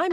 I'm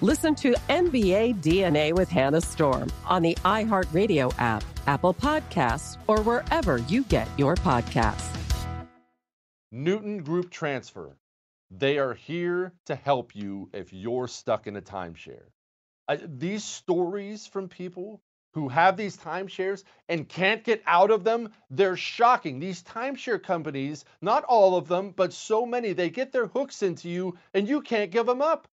Listen to NBA DNA with Hannah Storm on the iHeartRadio app, Apple Podcasts, or wherever you get your podcasts. Newton Group Transfer. They are here to help you if you're stuck in a timeshare. These stories from people who have these timeshares and can't get out of them, they're shocking. These timeshare companies, not all of them, but so many, they get their hooks into you and you can't give them up.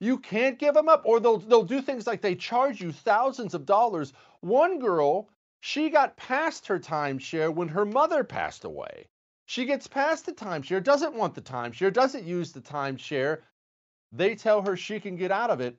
You can't give them up, or they'll do things like they charge you thousands of dollars. One girl, she got past her timeshare when her mother passed away. She gets past the timeshare, doesn't want the timeshare, doesn't use the timeshare. They tell her she can get out of it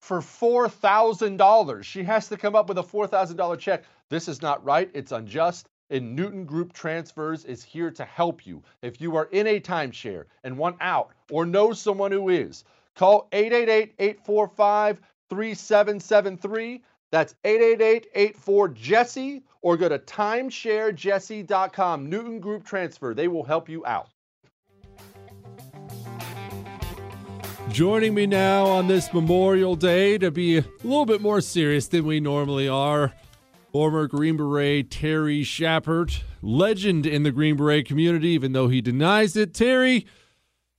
for $4,000. She has to come up with a $4,000 check. This is not right. It's unjust. And Newton Group Transfers is here to help you. If you are in a timeshare and want out or know someone who is, call 888-845-3773. That's 888-84-JESSE, or go to timesharejesse.com. Newton Group Transfer. They will help you out. Joining me now on this Memorial Day to be a little bit more serious than we normally are, former Green Beret Terry Schappert, legend in the Green Beret community, even though he denies it. Terry,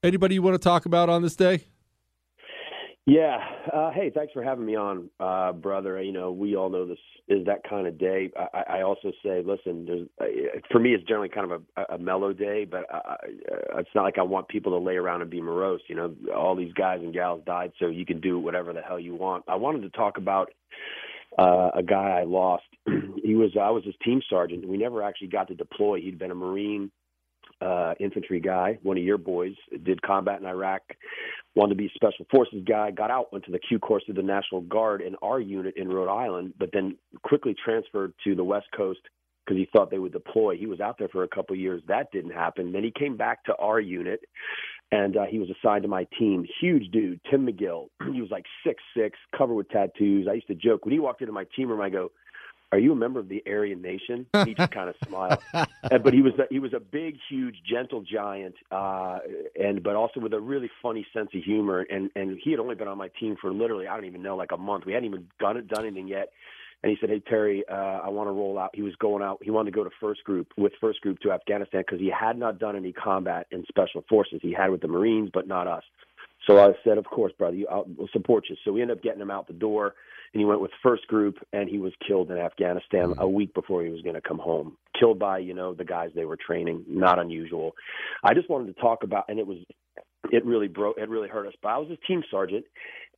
anybody you want to talk about on this day? Yeah. Hey, thanks for having me on, brother. You know, we all know this is that kind of day. I also say, listen, for me, it's generally kind of a mellow day, but it's not like I want people to lay around and be morose. You know, all these guys and gals died, so you can do whatever the hell you want. I wanted to talk about a guy I lost. I was his team sergeant. We never actually got to deploy. He'd been a Marine, infantry guy, one of your boys, did combat in Iraq, wanted to be a special forces guy, got out, went to the Q course of the National Guard in our unit in Rhode Island, but then quickly transferred to the West Coast because he thought they would deploy. He was out there for a couple of years. That didn't happen. Then he came back to our unit, and he was assigned to my team. Huge dude, Tim McGill. He was like 6'6", covered with tattoos. I used to joke, when he walked into my team room, I go, are you a member of the Aryan Nation? He just kind of smiled. But he was a big, huge, gentle giant, but also with a really funny sense of humor. And he had only been on my team for literally, I don't even know, like a month. We hadn't even done anything yet. And he said, hey, Terry, I want to roll out. He was going out. He wanted to go to first group to Afghanistan because he had not done any combat in special forces. He had with the Marines, but not us. So I said, of course, brother, we'll support you. So we ended up getting him out the door, and he went with first group, and he was killed in Afghanistan a week before he was going to come home. Killed by, the guys they were training. Not unusual. I just wanted to talk about, and it really hurt us. But I was his team sergeant,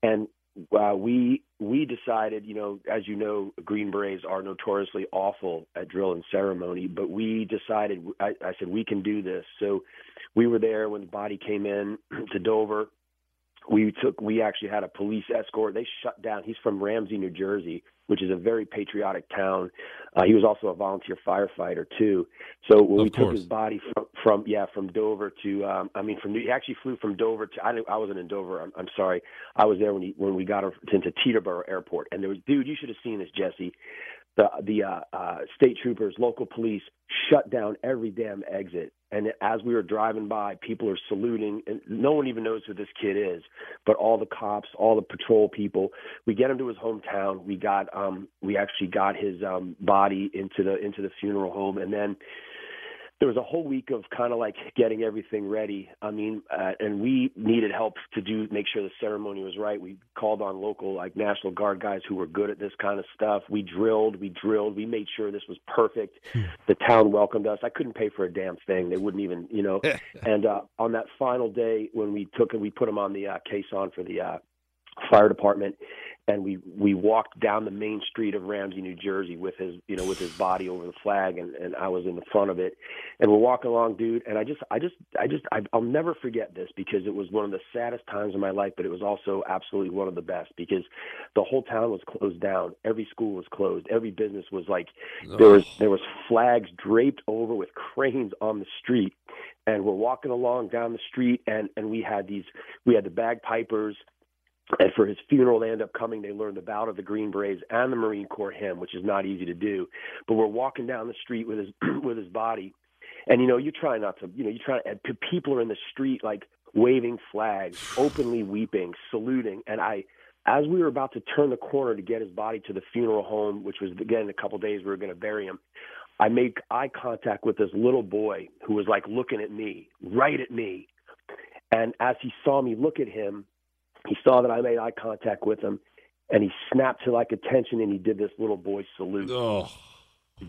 and we decided, as you know, Green Berets are notoriously awful at drill and ceremony, but we decided, I said, we can do this. So we were there when the body came in to Dover. We actually had a police escort. They shut down. He's from Ramsey, New Jersey, which is a very patriotic town. He was also a volunteer firefighter too. So when took his body from Dover to, he actually flew from Dover to. I wasn't in Dover. I'm sorry. I was there when we got into Teterboro Airport, and there was, dude, you should have seen this, Jesse. The state troopers, local police shut down every damn exit. And as we were driving by, people are saluting. And no one even knows who this kid is, but all the cops, all the patrol people. We get him to his hometown. We got we actually got his body into the funeral home, and then there was a whole week of kind of like getting everything ready. And we needed help to make sure the ceremony was right. We called on local National Guard guys who were good at this kind of stuff. We drilled. We made sure this was perfect. The town welcomed us. I couldn't pay for a damn thing. They wouldn't even, And on that final day when we took him, we put him on the caisson for the fire department, and we walked down the main street of Ramsey, New Jersey with his body over the flag, and I was in the front of it, and we're walking along, dude, and I'll never forget this because it was one of the saddest times of my life, but it was also absolutely one of the best because the whole town was closed down, every school was closed, every business was there was flags draped over with cranes on the street, and we're walking along down the street, and we had the bagpipers. And for his funeral, they end up coming. They learned about the Green Berets and the Marine Corps hymn, which is not easy to do. But we're walking down the street with his body, and you try not to. You try. People are in the street waving flags, openly weeping, saluting. And as we were about to turn the corner to get his body to the funeral home, which was again a couple days we were going to bury him, I made eye contact with this little boy who was looking at me, right at me, and as he saw me look at him. He saw that I made eye contact with him, and he snapped to attention, and he did this little boy salute. Oh.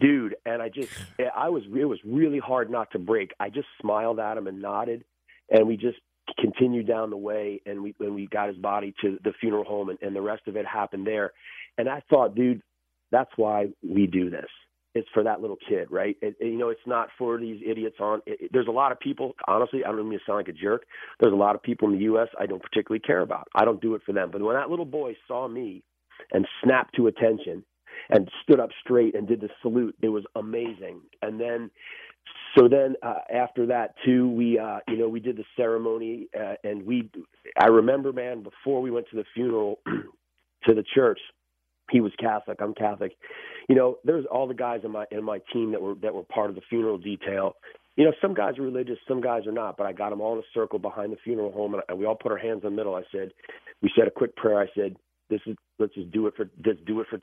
Dude, and it was really hard not to break. I just smiled at him and nodded, and we just continued down the way, and we got his body to the funeral home, and the rest of it happened there. And I thought, dude, that's why we do this. It's for that little kid, right? It's not for these idiots on. There's a lot of people, honestly, I don't mean to sound like a jerk. There's a lot of people in the U.S. I don't particularly care about. I don't do it for them. But when that little boy saw me and snapped to attention and stood up straight and did the salute, it was amazing. And then, after that, too, we did the ceremony. I remember, man, before we went to the funeral to the church, he was Catholic. I'm Catholic. There's all the guys in my team that were part of the funeral detail. Some guys are religious, some guys are not. But I got them all in a circle behind the funeral home, and we all put our hands in the middle. We said a quick prayer. I said, let's do it for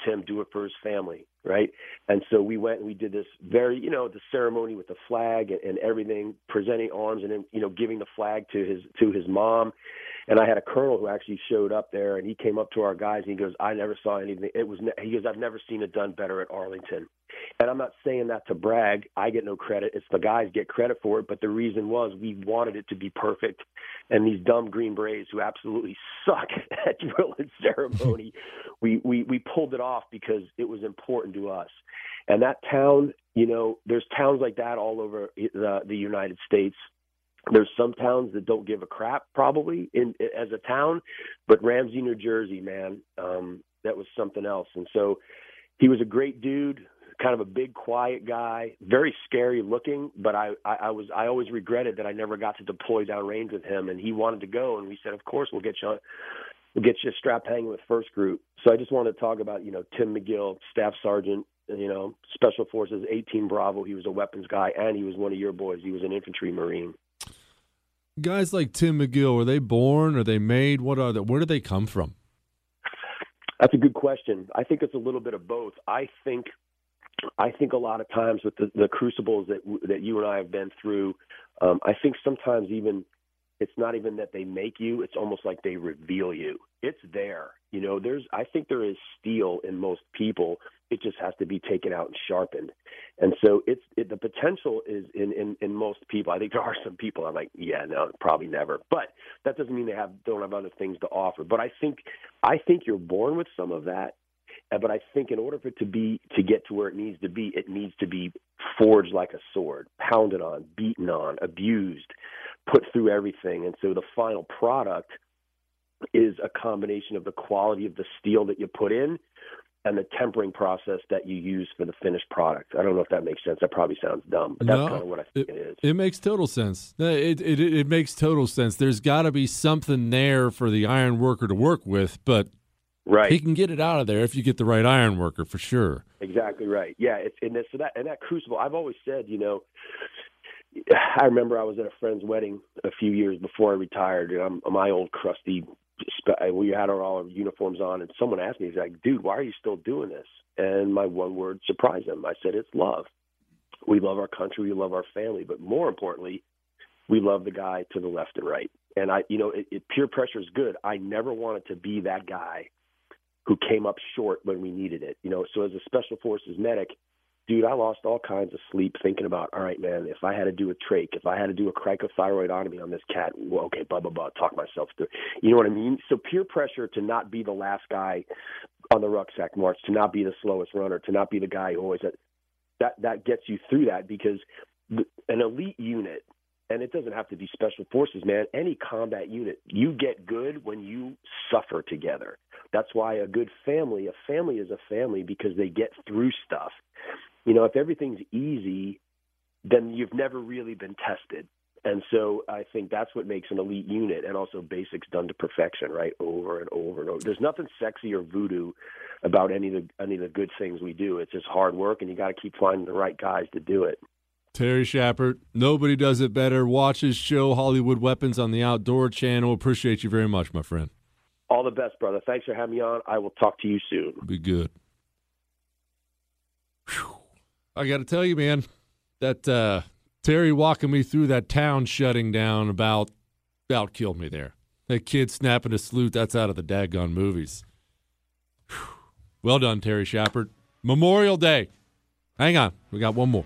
Tim, do it for his family, right? And so we went and we did this very, the ceremony with the flag and everything, presenting arms, and then giving the flag to his mom. And I had a colonel who actually showed up there, and he came up to our guys and he goes, I never saw anything. He goes, I've never seen it done better at Arlington. And I'm not saying that to brag. I get no credit. It's the guys get credit for it. But the reason was we wanted it to be perfect. And these dumb Green Berets who absolutely suck at drill and ceremony, we pulled it off because it was important to us. And that town, there's towns like that all over the United States. There's some towns that don't give a crap probably as a town, but Ramsey, New Jersey, man, that was something else. And so he was a great dude. Kind of a big, quiet guy, very scary looking, but I always regretted that I never got to deploy downrange with him, and he wanted to go, and we said, of course, we'll get you strapped hanging with first group. So I just wanted to talk about, Tim McGill, staff sergeant, you know, Special Forces, 18 Bravo. He was a weapons guy, and he was one of your boys. He was an infantry Marine. Guys like Tim McGill, were they born? Are they made? What are they? Where do they come from? That's a good question. I think it's a little bit of both. I think a lot of times with the crucibles that you and I have been through, I think sometimes even it's not even that they make you. It's almost like they reveal you. It's there. You know, I think there is steel in most people. It just has to be taken out and sharpened. And so the potential is in most people. I think there are some people I'm like, yeah, no, probably never. But that doesn't mean they don't have other things to offer. But I think you're born with some of that. But I think in order for it to get to where it needs to be forged like a sword, pounded on, beaten on, abused, put through everything. And so the final product is a combination of the quality of the steel that you put in and the tempering process that you use for the finished product. I don't know if that makes sense. That probably sounds dumb, but that's kind of what I think it is. It makes total sense. It makes total sense. There's got to be something there for the iron worker to work with, but right. He can get it out of there if you get the right iron worker, for sure. Exactly right. Yeah, that crucible, I've always said, you know, I remember I was at a friend's wedding a few years before I retired, and my old crusty, we had all our uniforms on, and someone asked me, he's like, dude, why are you still doing this? And my one word surprised him. I said, it's love. We love our country, we love our family, but more importantly, we love the guy to the left and right. And peer pressure is good. I never wanted to be that guy who came up short when we needed it. You know, so as a Special Forces medic, dude, I lost all kinds of sleep thinking about, all right, man, if I had to do a trach, if I had to do a cricothyroidotomy on this cat, well, okay, blah, blah, blah, talk myself through. You know what I mean? So peer pressure to not be the last guy on the rucksack march, to not be the slowest runner, to not be the guy who always – that gets you through that, because an elite unit – and it doesn't have to be Special Forces, man. Any combat unit, you get good when you suffer together. That's why a family is a family, because they get through stuff. You know, if everything's easy, then you've never really been tested. And so I think that's what makes an elite unit, and also basics done to perfection, right? Over and over and over. There's nothing sexy or voodoo about any of the good things we do. It's just hard work, and you got to keep finding the right guys to do it. Terry Schappert, nobody does it better. Watch his show, Hollywood Weapons, on the Outdoor Channel. Appreciate you very much, my friend. All the best, brother. Thanks for having me on. I will talk to you soon. Be good. Whew. I got to tell you, man, that Terry walking me through that town shutting down about killed me there. That kid snapping a salute, that's out of the daggone movies. Whew. Well done, Terry Schappert. Memorial Day. Hang on. We got one more.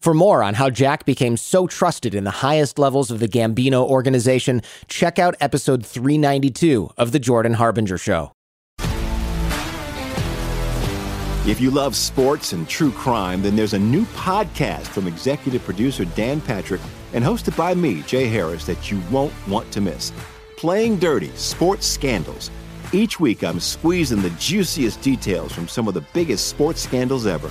For more on how Jack became so trusted in the highest levels of the Gambino organization, check out episode 392 of The Jordan Harbinger Show. If you love sports and true crime, then there's a new podcast from executive producer Dan Patrick and hosted by me, Jay Harris, that you won't want to miss. Playing Dirty Sports Scandals. Each week I'm squeezing the juiciest details from some of the biggest sports scandals ever.